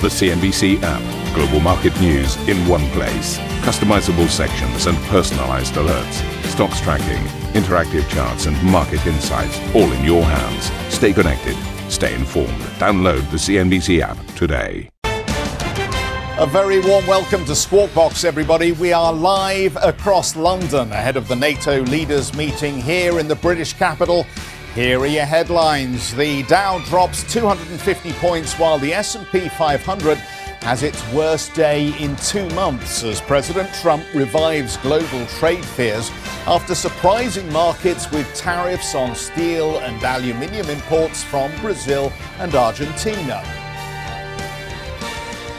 The CNBC app. Global market news in one place. Customizable sections and personalized alerts. Stocks tracking, interactive charts and market insights all in your hands. Stay connected. Stay informed. Download the CNBC app today. A very warm welcome to Squawk Box, everybody. We are live across London ahead of the NATO leaders meeting here in the British capital. Here are your headlines. The Dow drops 250 points while the S&P 500 has its worst day in 2 months as President Trump revives global trade fears after surprising markets with tariffs on steel and aluminium imports from Brazil and Argentina.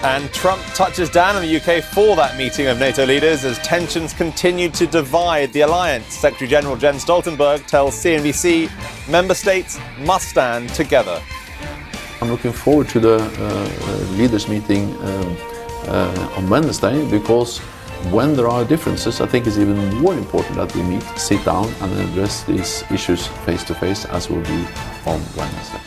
And Trump touches down in the UK for that meeting of NATO leaders as tensions continue to divide the alliance. Secretary-General Jens Stoltenberg tells CNBC member states must stand together. I'm looking forward to the leaders meeting on Wednesday, because when there are differences, I think it's even more important that we meet, sit down and address these issues face to face, as we'll do on Wednesday.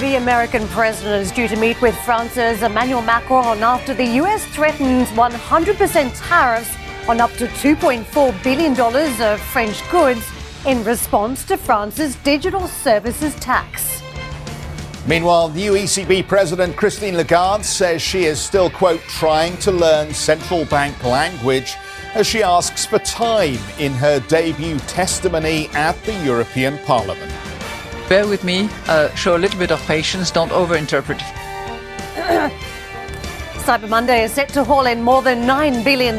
The American president is due to meet with France's Emmanuel Macron after the US threatens 100% tariffs on up to $2.4 billion of French goods in response to France's digital services tax. Meanwhile, new ECB President Christine Lagarde says she is still, quote, trying to learn central bank language as she asks for time in her debut testimony at the European Parliament. Bear with me, show a little bit of patience, don't overinterpret. Cyber Monday is set to haul in more than $9 billion,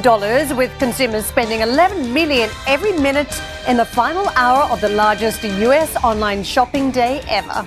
with consumers spending $11 million every minute in the final hour of the largest US online shopping day ever.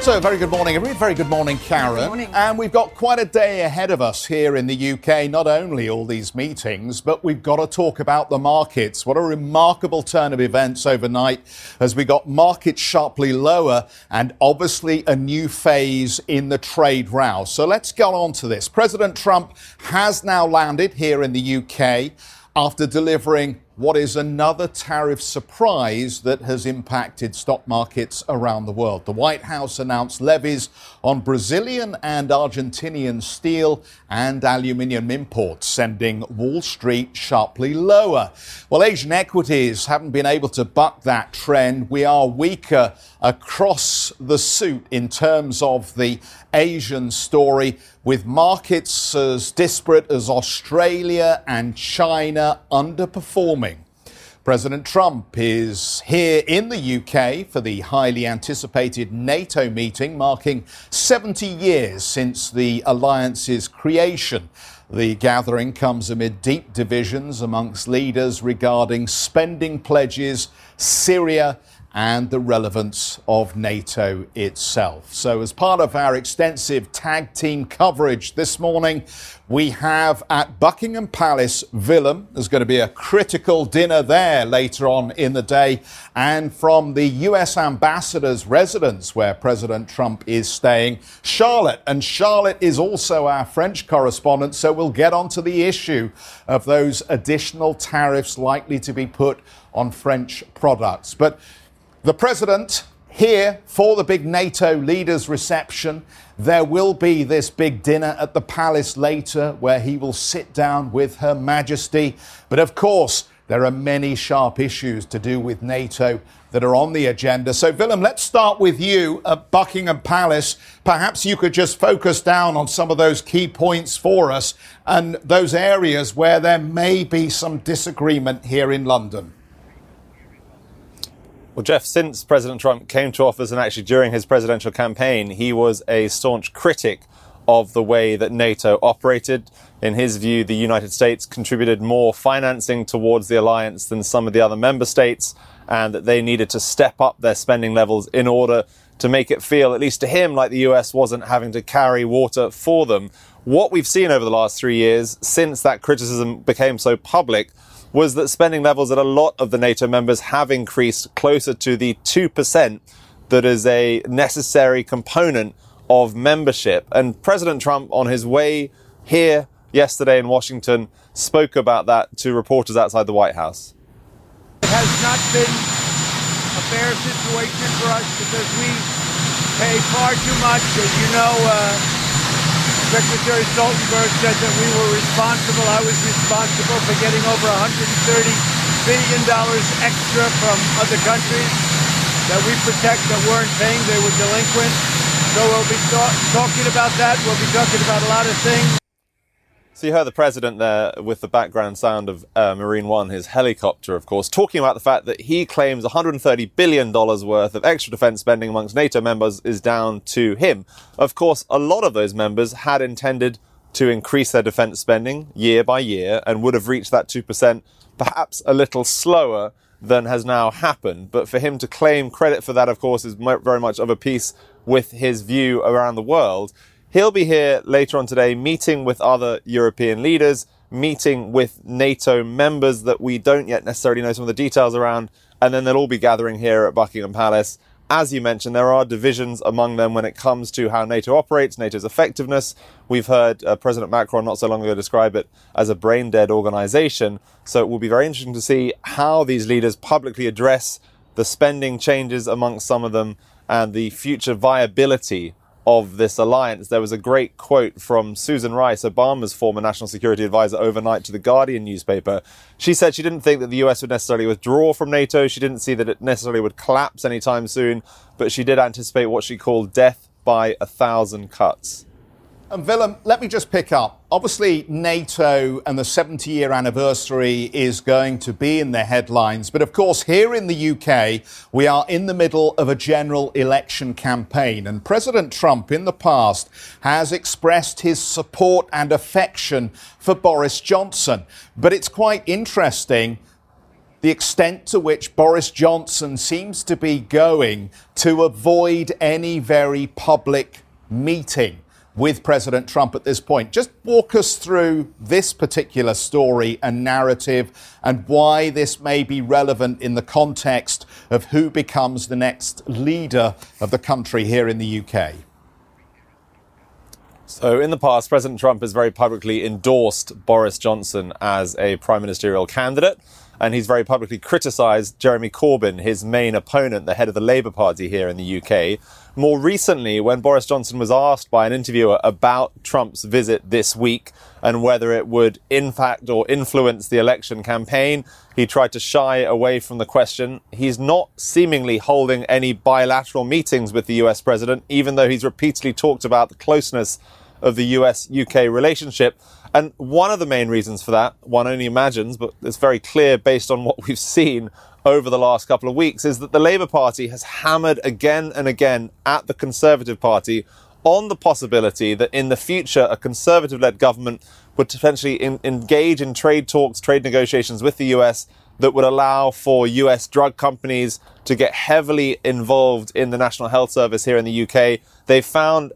So, very good morning, everyone. Very good morning, Karen. Good morning. And we've got quite a day ahead of us here in the UK. Not only all these meetings, but we've got to talk about the markets. What a remarkable turn of events overnight as we got markets sharply lower and obviously a new phase in the trade row. So let's go on to this. President Trump has now landed here in the UK after delivering what is another tariff surprise that has impacted stock markets around the world. The White House announced levies on Brazilian and Argentinian steel and aluminium imports, sending Wall Street sharply lower. Well, Asian equities haven't been able to buck that trend. We are weaker across the suit in terms of the Asian story, with markets as disparate as Australia and China underperforming. President Trump is here in the UK for the highly anticipated NATO meeting, marking 70 years since the alliance's creation. The gathering comes amid deep divisions amongst leaders regarding spending pledges, Syria, and the relevance of NATO itself. So as part of our extensive tag team coverage this morning, we have at Buckingham Palace, Willem. There's going to be a critical dinner there later on in the day. And from the US ambassador's residence where President Trump is staying, Charlotte. And Charlotte is also our French correspondent. So we'll get onto the issue of those additional tariffs likely to be put on French products. But the president here for the big NATO leaders reception. There will be this big dinner at the palace later where he will sit down with Her Majesty. But of course, there are many sharp issues to do with NATO that are on the agenda. So, Willem, let's start with you at Buckingham Palace. Perhaps you could just focus down on some of those key points for us and those areas where there may be some disagreement here in London. Well, Jeff, since President Trump came to office, and actually during his presidential campaign, he was a staunch critic of the way that NATO operated. In his view, the United States contributed more financing towards the alliance than some of the other member states, and that they needed to step up their spending levels in order to make it feel, at least to him, like the US wasn't having to carry water for them. What we've seen over the last 3 years, since that criticism became so public, was that spending levels at a lot of the NATO members have increased closer to the 2% that is a necessary component of membership. And President Trump, on his way here yesterday in Washington spoke about that to reporters outside the White House. It has not been a fair situation for us because we pay far too much. As you know, Secretary Stoltenberg said that we were responsible. I was responsible for getting over $130 billion extra from other countries that we protect that weren't paying. They were delinquent. So we'll be talking about that. We'll be talking about a lot of things. So you heard the president there with the background sound of Marine One, his helicopter, of course, talking about the fact that he claims $130 billion worth of extra defense spending amongst NATO members is down to him. Of course, a lot of those members had intended to increase their defense spending year by year and would have reached that 2%, perhaps a little slower than has now happened. But for him to claim credit for that, of course, is very much of a piece with his view around the world. He'll be here later on today meeting with other European leaders, meeting with NATO members that we don't yet necessarily know some of the details around, and then they'll all be gathering here at Buckingham Palace. As you mentioned, there are divisions among them when it comes to how NATO operates, NATO's effectiveness. We've heard President Macron not so long ago describe it as a brain-dead organisation, so it will be very interesting to see how these leaders publicly address the spending changes amongst some of them and the future viability of this alliance. There was a great quote from Susan Rice, Obama's former national security advisor, overnight to the Guardian newspaper. She said she didn't think that the US would necessarily withdraw from NATO. She didn't see that it necessarily would collapse anytime soon, but she did anticipate what she called death by a thousand cuts. And Willem, let me just pick up. Obviously, NATO and the 70-year anniversary is going to be in the headlines. But of course, here in the UK, we are in the middle of a general election campaign. And President Trump in the past has expressed his support and affection for Boris Johnson. But it's quite interesting the extent to which Boris Johnson seems to be going to avoid any very public meeting with President Trump at this point. Just walk us through this particular story and narrative and why this may be relevant in the context of who becomes the next leader of the country here in the UK. So in the past, President Trump has very publicly endorsed Boris Johnson as a prime ministerial candidate. And he's very publicly criticised Jeremy Corbyn, his main opponent, the head of the Labour Party here in the UK. More recently, when Boris Johnson was asked by an interviewer about Trump's visit this week and whether it would impact or influence the election campaign, he tried to shy away from the question. He's not seemingly holding any bilateral meetings with the US president, even though he's repeatedly talked about the closeness of the US-UK relationship. And one of the main reasons for that, one only imagines, but it's very clear based on what we've seen over the last couple of weeks, is that the Labour Party has hammered again and again at the Conservative Party on the possibility that in the future a Conservative-led government would potentially engage in trade talks, trade negotiations with the US that would allow for US drug companies to get heavily involved in the National Health Service here in the UK. They found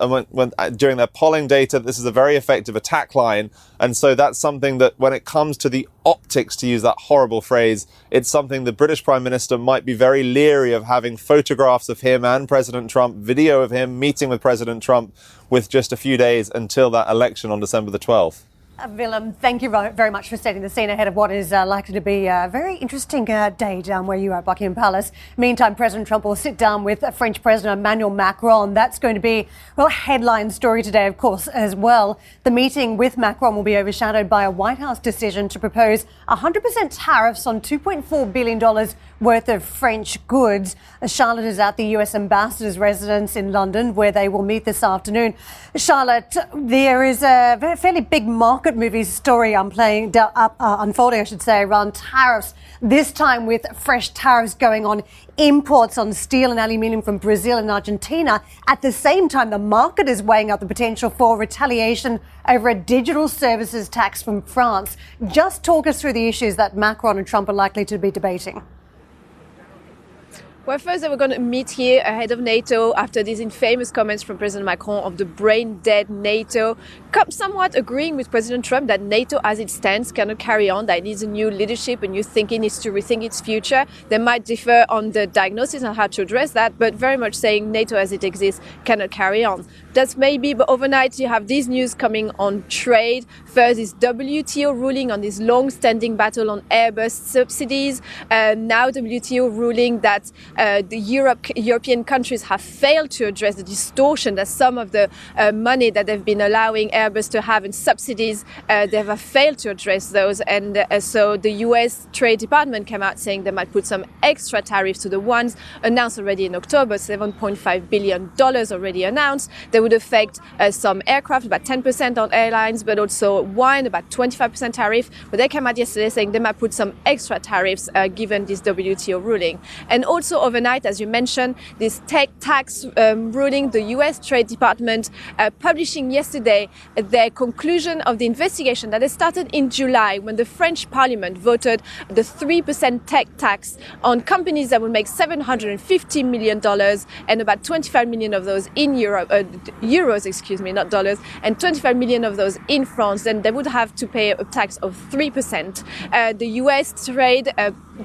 during their polling data, this is a very effective attack line. And so that's something that when it comes to the optics, to use that horrible phrase, it's something the British Prime Minister might be very leery of having photographs of him and President Trump, video of him meeting with President Trump with just a few days until that election on December the 12th. Willem, thank you very much for setting the scene ahead of what is likely to be a very interesting day down where you are at Buckingham Palace. Meantime, President Trump will sit down with French President Emmanuel Macron. That's going to be, well, a headline story today, of course, as well. The meeting with Macron will be overshadowed by a White House decision to propose 100% tariffs on $2.4 billion worth of French goods. Charlotte is at the US ambassador's residence in London, where they will meet this afternoon. Charlotte, there is a fairly big market movie story unfolding around tariffs, this time with fresh tariffs going on imports on steel and aluminium from Brazil and Argentina. At the same time, the market is weighing up the potential for retaliation over a digital services tax from France. Just talk us through the issues that Macron and Trump are likely to be debating. Well, first, they were going to meet here ahead of NATO after these infamous comments from President Macron of the brain-dead NATO, somewhat agreeing with President Trump that NATO, as it stands, cannot carry on, that it needs a new leadership, a new thinking, needs to rethink its future. They might differ on the diagnosis and how to address that, but very much saying NATO, as it exists, cannot carry on. That's maybe, but overnight you have these news coming on trade. First is WTO ruling on this long-standing battle on Airbus subsidies. Now WTO ruling that the European countries have failed to address the distortion that some of the money that they've been allowing Airbus to have in subsidies, they have failed to address those. And so the US Trade Department came out saying they might put some extra tariffs to the ones announced already in October, $7.5 billion already announced. They would affect some aircraft, about 10% on airlines, but also wine, about 25% tariff. But they came out yesterday saying they might put some extra tariffs given this WTO ruling. And also overnight, as you mentioned, this tech tax ruling, the US Trade Department publishing yesterday their conclusion of the investigation that they started in July when the French Parliament voted the 3% tech tax on companies that would make $750 million and about 25 million of those in Europe, euros, not dollars, and 25 million of those in France, then they would have to pay a tax of 3%. The US Trade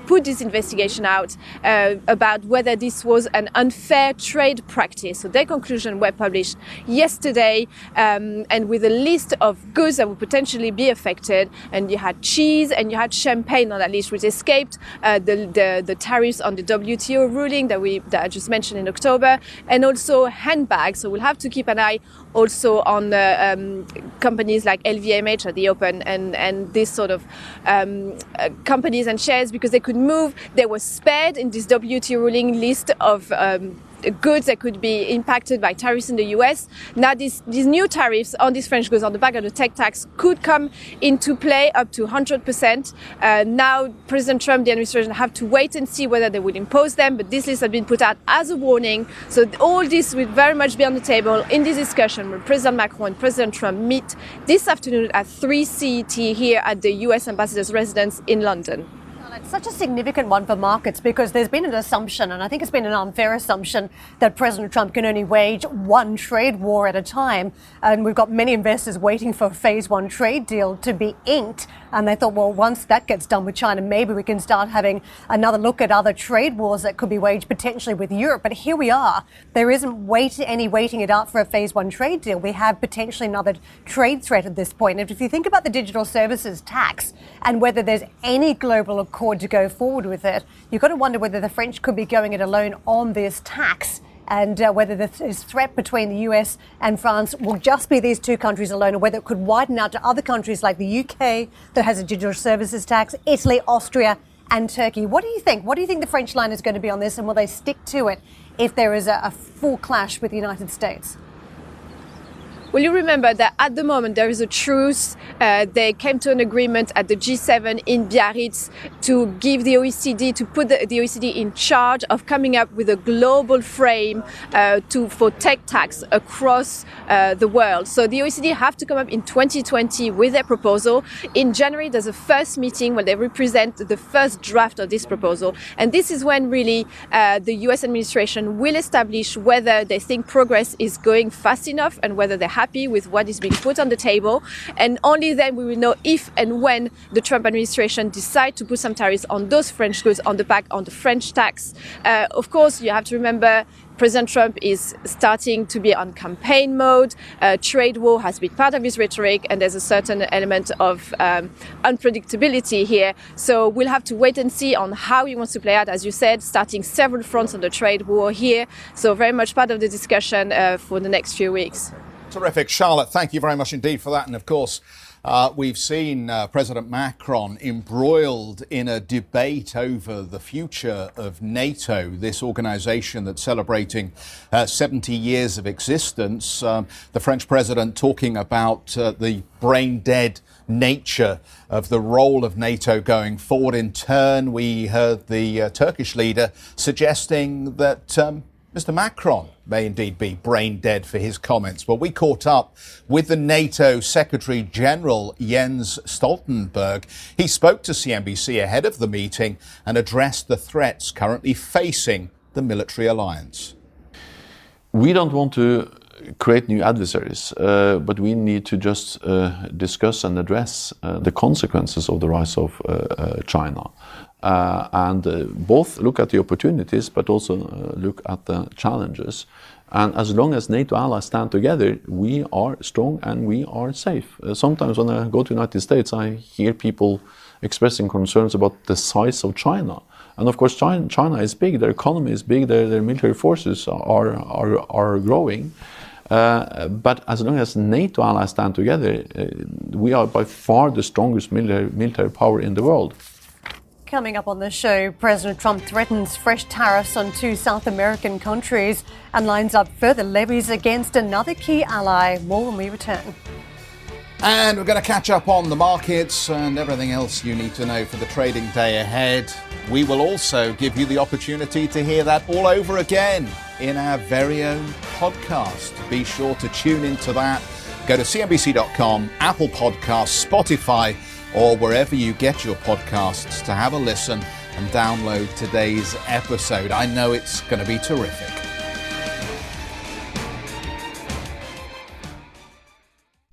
put this investigation out about whether this was an unfair trade practice. So their conclusion were published yesterday, and with a list of goods that would potentially be affected. And you had cheese and you had champagne on that list, which escaped the tariffs on the WTO ruling that I just mentioned in October, and also handbags. So we'll have to keep an eye also on companies like LVMH at the open and this sort of companies and shares, because they could move. They were spared in this WTO ruling list of goods that could be impacted by tariffs in the US. Now these new tariffs on these French goods on the back of the tech tax could come into play up to 100%. Now President Trump, the administration, have to wait and see whether they will impose them, but this list has been put out as a warning. So all this will very much be on the table in this discussion when President Macron and President Trump meet this afternoon at 3 CET here at the US Ambassador's residence in London. It's such a significant one for markets because there's been an assumption, and I think it's been an unfair assumption, that President Trump can only wage one trade war at a time. And we've got many investors waiting for a phase one trade deal to be inked. And they thought, well, once that gets done with China, maybe we can start having another look at other trade wars that could be waged potentially with Europe. But here we are. There isn't any waiting it out for a phase one trade deal. We have potentially another trade threat at this point. And if you think about the digital services tax and whether there's any global accord to go forward with it, you've got to wonder whether the French could be going it alone on this tax, and whether this threat between the US and France will just be these two countries alone, or whether it could widen out to other countries like the UK that has a digital services tax, Italy, Austria and Turkey. What do you think? What do you think the French line is going to be on this, and will they stick to it if there is a full clash with the United States? Well, you remember that at the moment there is a truce. They came to an agreement at the G7 in Biarritz to give the OECD, to put the OECD in charge of coming up with a global frame for tech tax across the world. So the OECD have to come up in 2020 with their proposal. In January, there's a first meeting where they represent the first draft of this proposal. And this is when really the US administration will establish whether they think progress is going fast enough and whether they happy with what is being put on the table, and only then we will know if and when the Trump administration decide to put some tariffs on those French goods on the French tax. Of course, you have to remember President Trump is starting to be on campaign mode. Trade war has been part of his rhetoric, and there's a certain element of unpredictability here. So we'll have to wait and see on how he wants to play out, as you said, starting several fronts on the trade war here. So very much part of the discussion for the next few weeks. Terrific. Charlotte, thank you very much indeed for that. And of course, we've seen President Macron embroiled in a debate over the future of NATO, this organization that's celebrating 70 years of existence. The French president talking about the brain-dead nature of the role of NATO going forward. In turn, we heard the Turkish leader suggesting that Mr. Macron may indeed be brain dead for his comments. Well, we caught up with the NATO Secretary General Jens Stoltenberg. He spoke to CNBC ahead of the meeting and addressed the threats currently facing the military alliance. We don't want to create new adversaries, but we need to just discuss and address the consequences of the rise of China. And both look at the opportunities, but also look at the challenges. And as long as NATO allies stand together, we are strong and we are safe. Sometimes when I go to the United States, I hear people expressing concerns about the size of China. And of course, China is big, their economy is big, their military forces are growing. But as long as NATO allies stand together, we are by far the strongest military power in the world. Coming up on the show, President Trump threatens fresh tariffs on two South American countries and lines up further levies against another key ally. More when we return. And we're going to catch up on the markets and everything else you need to know for the trading day ahead. We will also give you the opportunity to hear that all over again in our very own podcast. Be sure to tune into that. Go to cnbc.com, Apple Podcasts, Spotify, or wherever you get your podcasts to have a listen and download today's episode. I know it's going to be terrific.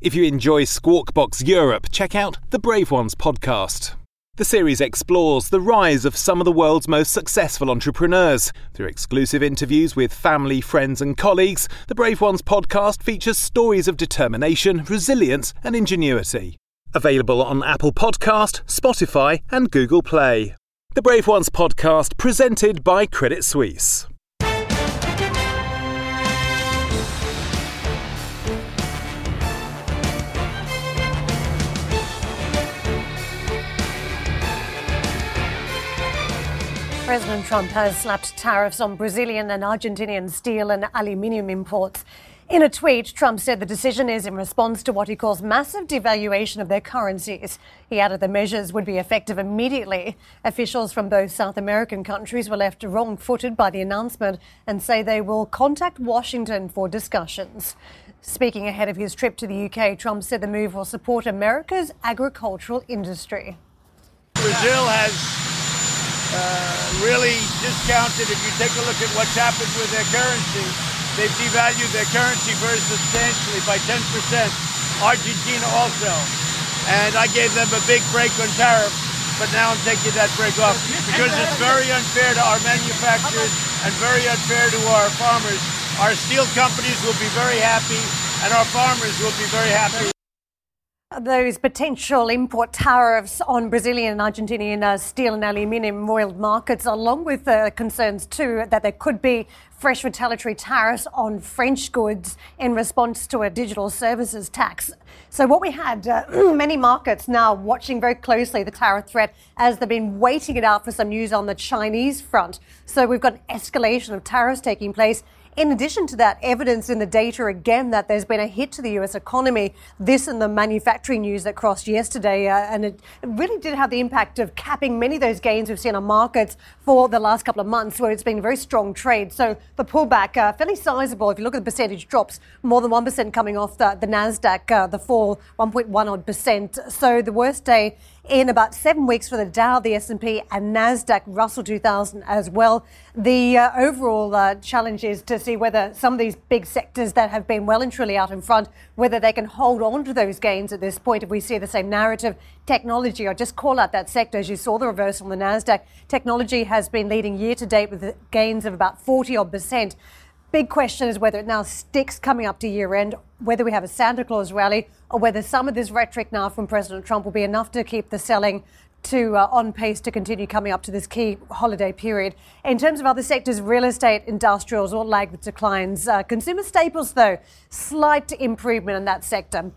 If you enjoy Squawk Box Europe, check out the Brave Ones podcast. The series explores the rise of some of the world's most successful entrepreneurs. Through exclusive interviews with family, friends and colleagues, the Brave Ones podcast features stories of determination, resilience and ingenuity. Available on Apple Podcast, Spotify and Google Play. The Brave Ones podcast, presented by Credit Suisse. President Trump has slapped tariffs on Brazilian and Argentinian steel and aluminium imports. In a tweet, Trump said the decision is in response to what he calls massive devaluation of their currencies. He added the measures would be effective immediately. Officials from both South American countries were left wrong-footed by the announcement and say they will contact Washington for discussions. Speaking ahead of his trip to the UK, Trump said the move will support America's agricultural industry. Brazil has really discounted. If you take a look at what's happened with their currency, they've devalued their currency very substantially by 10%. Argentina also. And I gave them a big break on tariffs, but now I'm taking that break off because it's very unfair to our manufacturers and very unfair to our farmers. Our steel companies will be very happy and our farmers will be very happy. Those potential import tariffs on Brazilian and Argentinian steel and aluminium roiled markets, along with concerns too that there could be fresh retaliatory tariffs on French goods in response to a digital services tax. So what we had, many markets now watching very closely the tariff threat as they've been waiting it out for some news on the Chinese front. So we've got an escalation of tariffs taking place. In addition to that, evidence in the data again that there's been a hit to the US economy, this and the manufacturing news that crossed yesterday, and it really did have the impact of capping many of those gains we've seen on markets for the last couple of months where it's been very strong trade. So the pullback, fairly sizable. If you look at the percentage drops, more than 1% coming off the NASDAQ, the fall, 1.1 odd percent. So the worst day in about 7 weeks for the Dow, the S&P and NASDAQ, Russell 2000 as well. The overall challenge is to see whether some of these big sectors that have been well and truly out in front, whether they can hold on to those gains at this point if we see the same narrative. Technology, I just call out that sector, as you saw the reversal on the NASDAQ. Technology has been leading year to date with gains of about 40-odd percent. Big question is whether it now sticks coming up to year end, whether we have a Santa Claus rally or whether some of this rhetoric now from President Trump will be enough to keep the selling to on pace to continue coming up to this key holiday period. In terms of other sectors, real estate, industrials all lagged with declines. Consumer staples, though, slight improvement in that sector.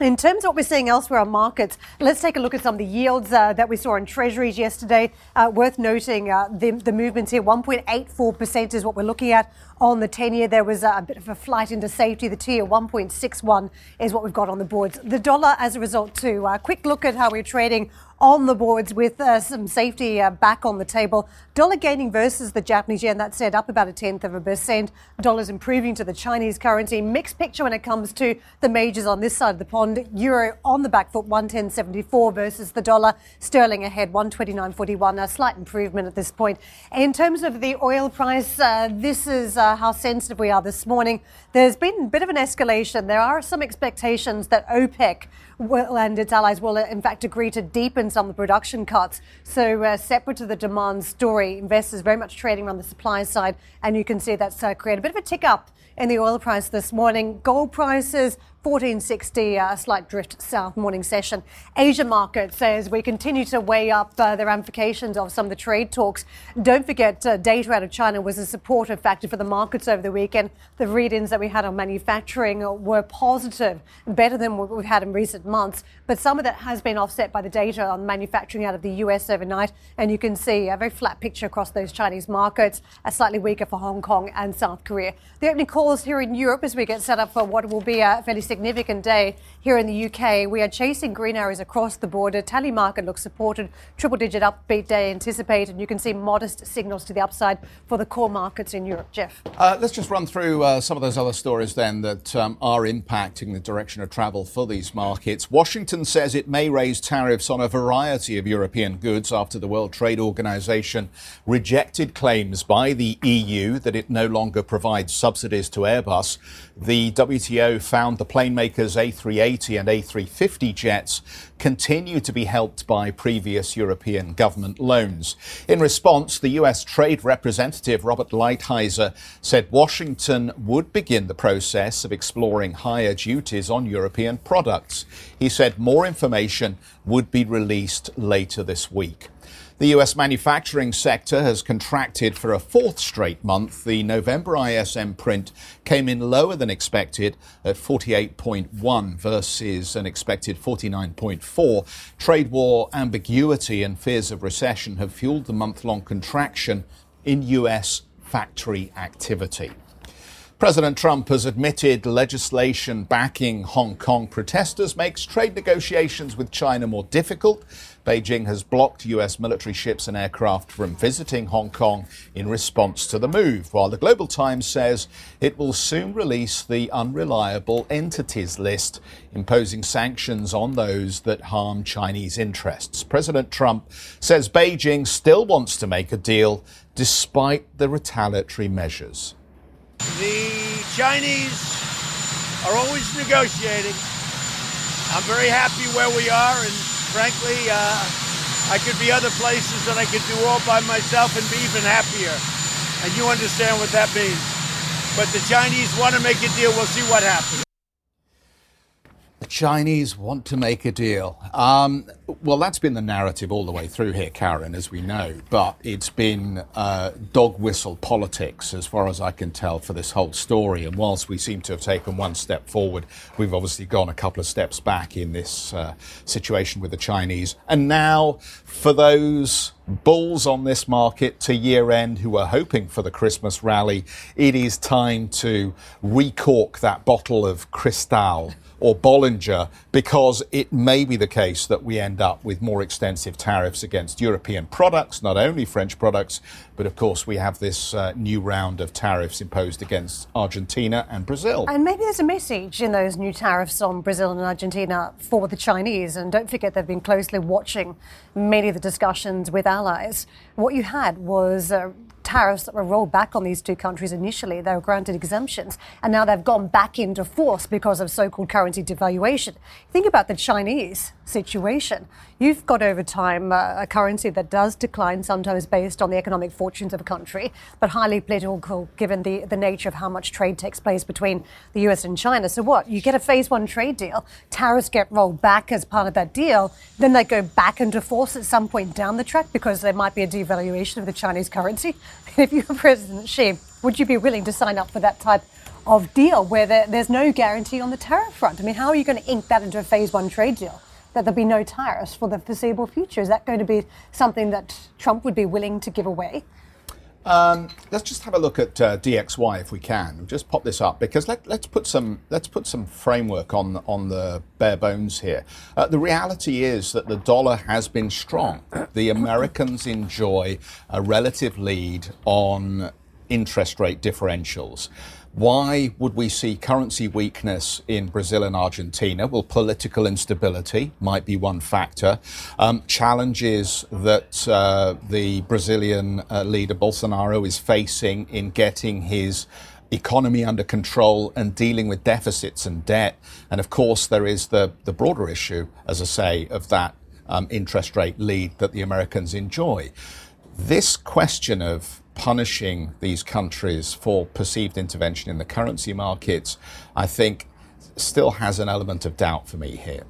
In terms of what we're seeing elsewhere on markets, let's take a look at some of the yields that we saw in Treasuries yesterday. Worth noting the movements here, 1.84% is what we're looking at. On the 10-year, there was a bit of a flight into safety. The tier 1.61 is what we've got on the boards. The dollar, as a result, too. A quick look at how we're trading on the boards with some safety back on the table. Dollar gaining versus the Japanese yen, that's said up about 0.1%. Dollars improving to the Chinese currency. Mixed picture when it comes to the majors on this side of the pond. Euro on the back foot, 110.74 versus the dollar. Sterling ahead, 129.41, a slight improvement at this point. In terms of the oil price, this is how sensitive we are this morning. There's been a bit of an escalation. There are some expectations that OPEC will, and its allies will, in fact, agree to deepen some of the production cuts. So separate to the demand story, investors very much trading on the supply side, and you can see that's created a bit of a tick up in the oil price this morning. Gold prices, 1460, a slight drift south morning session. Asia market says we continue to weigh up the ramifications of some of the trade talks. Don't forget, data out of China was a supportive factor for the markets over the weekend. The read-ins that we had on manufacturing were positive, better than what we've had in recent months. But some of that has been offset by the data on manufacturing out of the US overnight. And you can see a very flat picture across those Chinese markets, a slightly weaker for Hong Kong and South Korea. The opening calls here in Europe as we get set up for what will be a fairly significant day here in the UK. We are chasing green arrows across the board. The tally market looks supported. Triple-digit upbeat day anticipated. You can see modest signals to the upside for the core markets in Europe. Jeff? Let's just run through some of those other stories then that are impacting the direction of travel for these markets. Washington says it may raise tariffs on a variety of European goods after the World Trade Organization rejected claims by the EU that it no longer provides subsidies to Airbus. The WTO found the plane makers' A380 and A350 jets continue to be helped by previous European government loans. In response, the US Trade Representative Robert Lighthizer said Washington would begin the process of exploring higher duties on European products. He said more information would be released later this week. The US manufacturing sector has contracted for a fourth straight month. The November ISM print came in lower than expected at 48.1 versus an expected 49.4. Trade war ambiguity and fears of recession have fueled the month-long contraction in US factory activity. President Trump has admitted legislation backing Hong Kong protesters makes trade negotiations with China more difficult. Beijing has blocked US military ships and aircraft from visiting Hong Kong in response to the move, while the Global Times says it will soon release the unreliable entities list, imposing sanctions on those that harm Chinese interests. President Trump says Beijing still wants to make a deal despite the retaliatory measures. The Chinese are always negotiating. I'm very happy where we are, and frankly, I could be other places that I could do all by myself and be even happier. And you understand what that means. But the Chinese want to make a deal. We'll see what happens. The Chinese want to make a deal. Well, that's been the narrative all the way through here, Karen, as we know. But it's been dog whistle politics, as far as I can tell, for this whole story. And whilst we seem to have taken one step forward, we've obviously gone a couple of steps back in this situation with the Chinese. And now, for those bulls on this market to year end who are hoping for the Christmas rally, it is time to recork that bottle of Cristal or Bollinger, because it may be the case that we end up with more extensive tariffs against European products, not only French products, but of course we have this new round of tariffs imposed against Argentina and Brazil. And maybe there's a message in those new tariffs on Brazil and Argentina for the Chinese. And don't forget, they've been closely watching many of the discussions with allies. What you had was tariffs that were rolled back on these two countries initially. They were granted exemptions, and now they've gone back into force because of so-called currency devaluation. Think about the Chinese situation. You've got over time a currency that does decline, sometimes based on the economic fortunes of a country, but highly political given the nature of how much trade takes place between the US and China. So what? You get a phase one trade deal, tariffs get rolled back as part of that deal, then they go back into force at some point down the track because there might be a devaluation of the Chinese currency. If you were President Xi, would you be willing to sign up for that type of deal where there's no guarantee on the tariff front? I mean, how are you going to ink that into a phase one trade deal, that there'll be no tariffs for the foreseeable future? Is that going to be something that Trump would be willing to give away? Let's just have a look at DXY if we can. We'll just pop this up because let's put some framework on the bare bones here. The reality is that the dollar has been strong. The Americans enjoy a relative lead on interest rate differentials. Why would we see currency weakness in Brazil and Argentina? Well, political instability might be one factor. Challenges that the Brazilian leader Bolsonaro is facing in getting his economy under control and dealing with deficits and debt. And of course, there is the broader issue, as I say, of that interest rate lead that the Americans enjoy. This question of punishing these countries for perceived intervention in the currency markets, I think, still has an element of doubt for me here.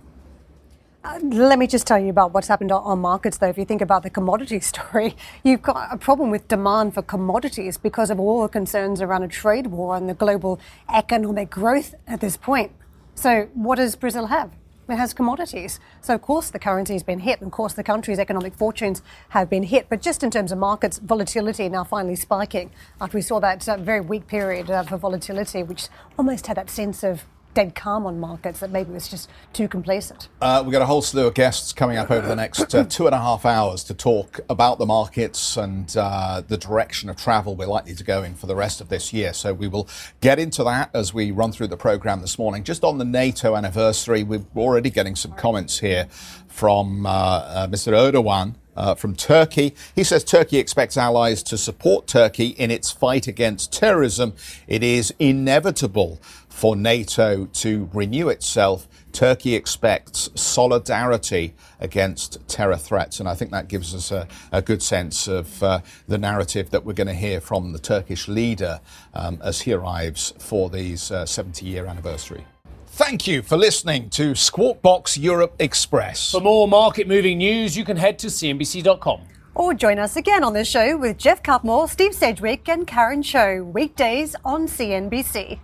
Let me just tell you about what's happened on markets, though. If you think about the commodity story, you've got a problem with demand for commodities because of all the concerns around a trade war and the global economic growth at this point. So what does Brazil have? It has commodities. So, of course, the currency has been hit. And, of course, the country's economic fortunes have been hit. But just in terms of markets, volatility now finally spiking after we saw that very weak period for volatility, which almost had that sense of dead calm on markets that maybe was just too complacent. We've got a whole slew of guests coming up over the next 2.5 hours to talk about the markets and the direction of travel we're likely to go in for the rest of this year. So we will get into that as we run through the programme this morning. Just on the NATO anniversary, we're already getting some comments here from Mr. Erdogan from Turkey. He says Turkey expects allies to support Turkey in its fight against terrorism. It is inevitable for NATO to renew itself. Turkey expects solidarity against terror threats. And I think that gives us a good sense of the narrative that we're going to hear from the Turkish leader as he arrives for these 70-year anniversary. Thank you for listening to Squawk Box Europe Express. For more market-moving news, you can head to cnbc.com. Or join us again on this show with Jeff Cutmore, Steve Sedgwick and Karen Cho, weekdays on CNBC.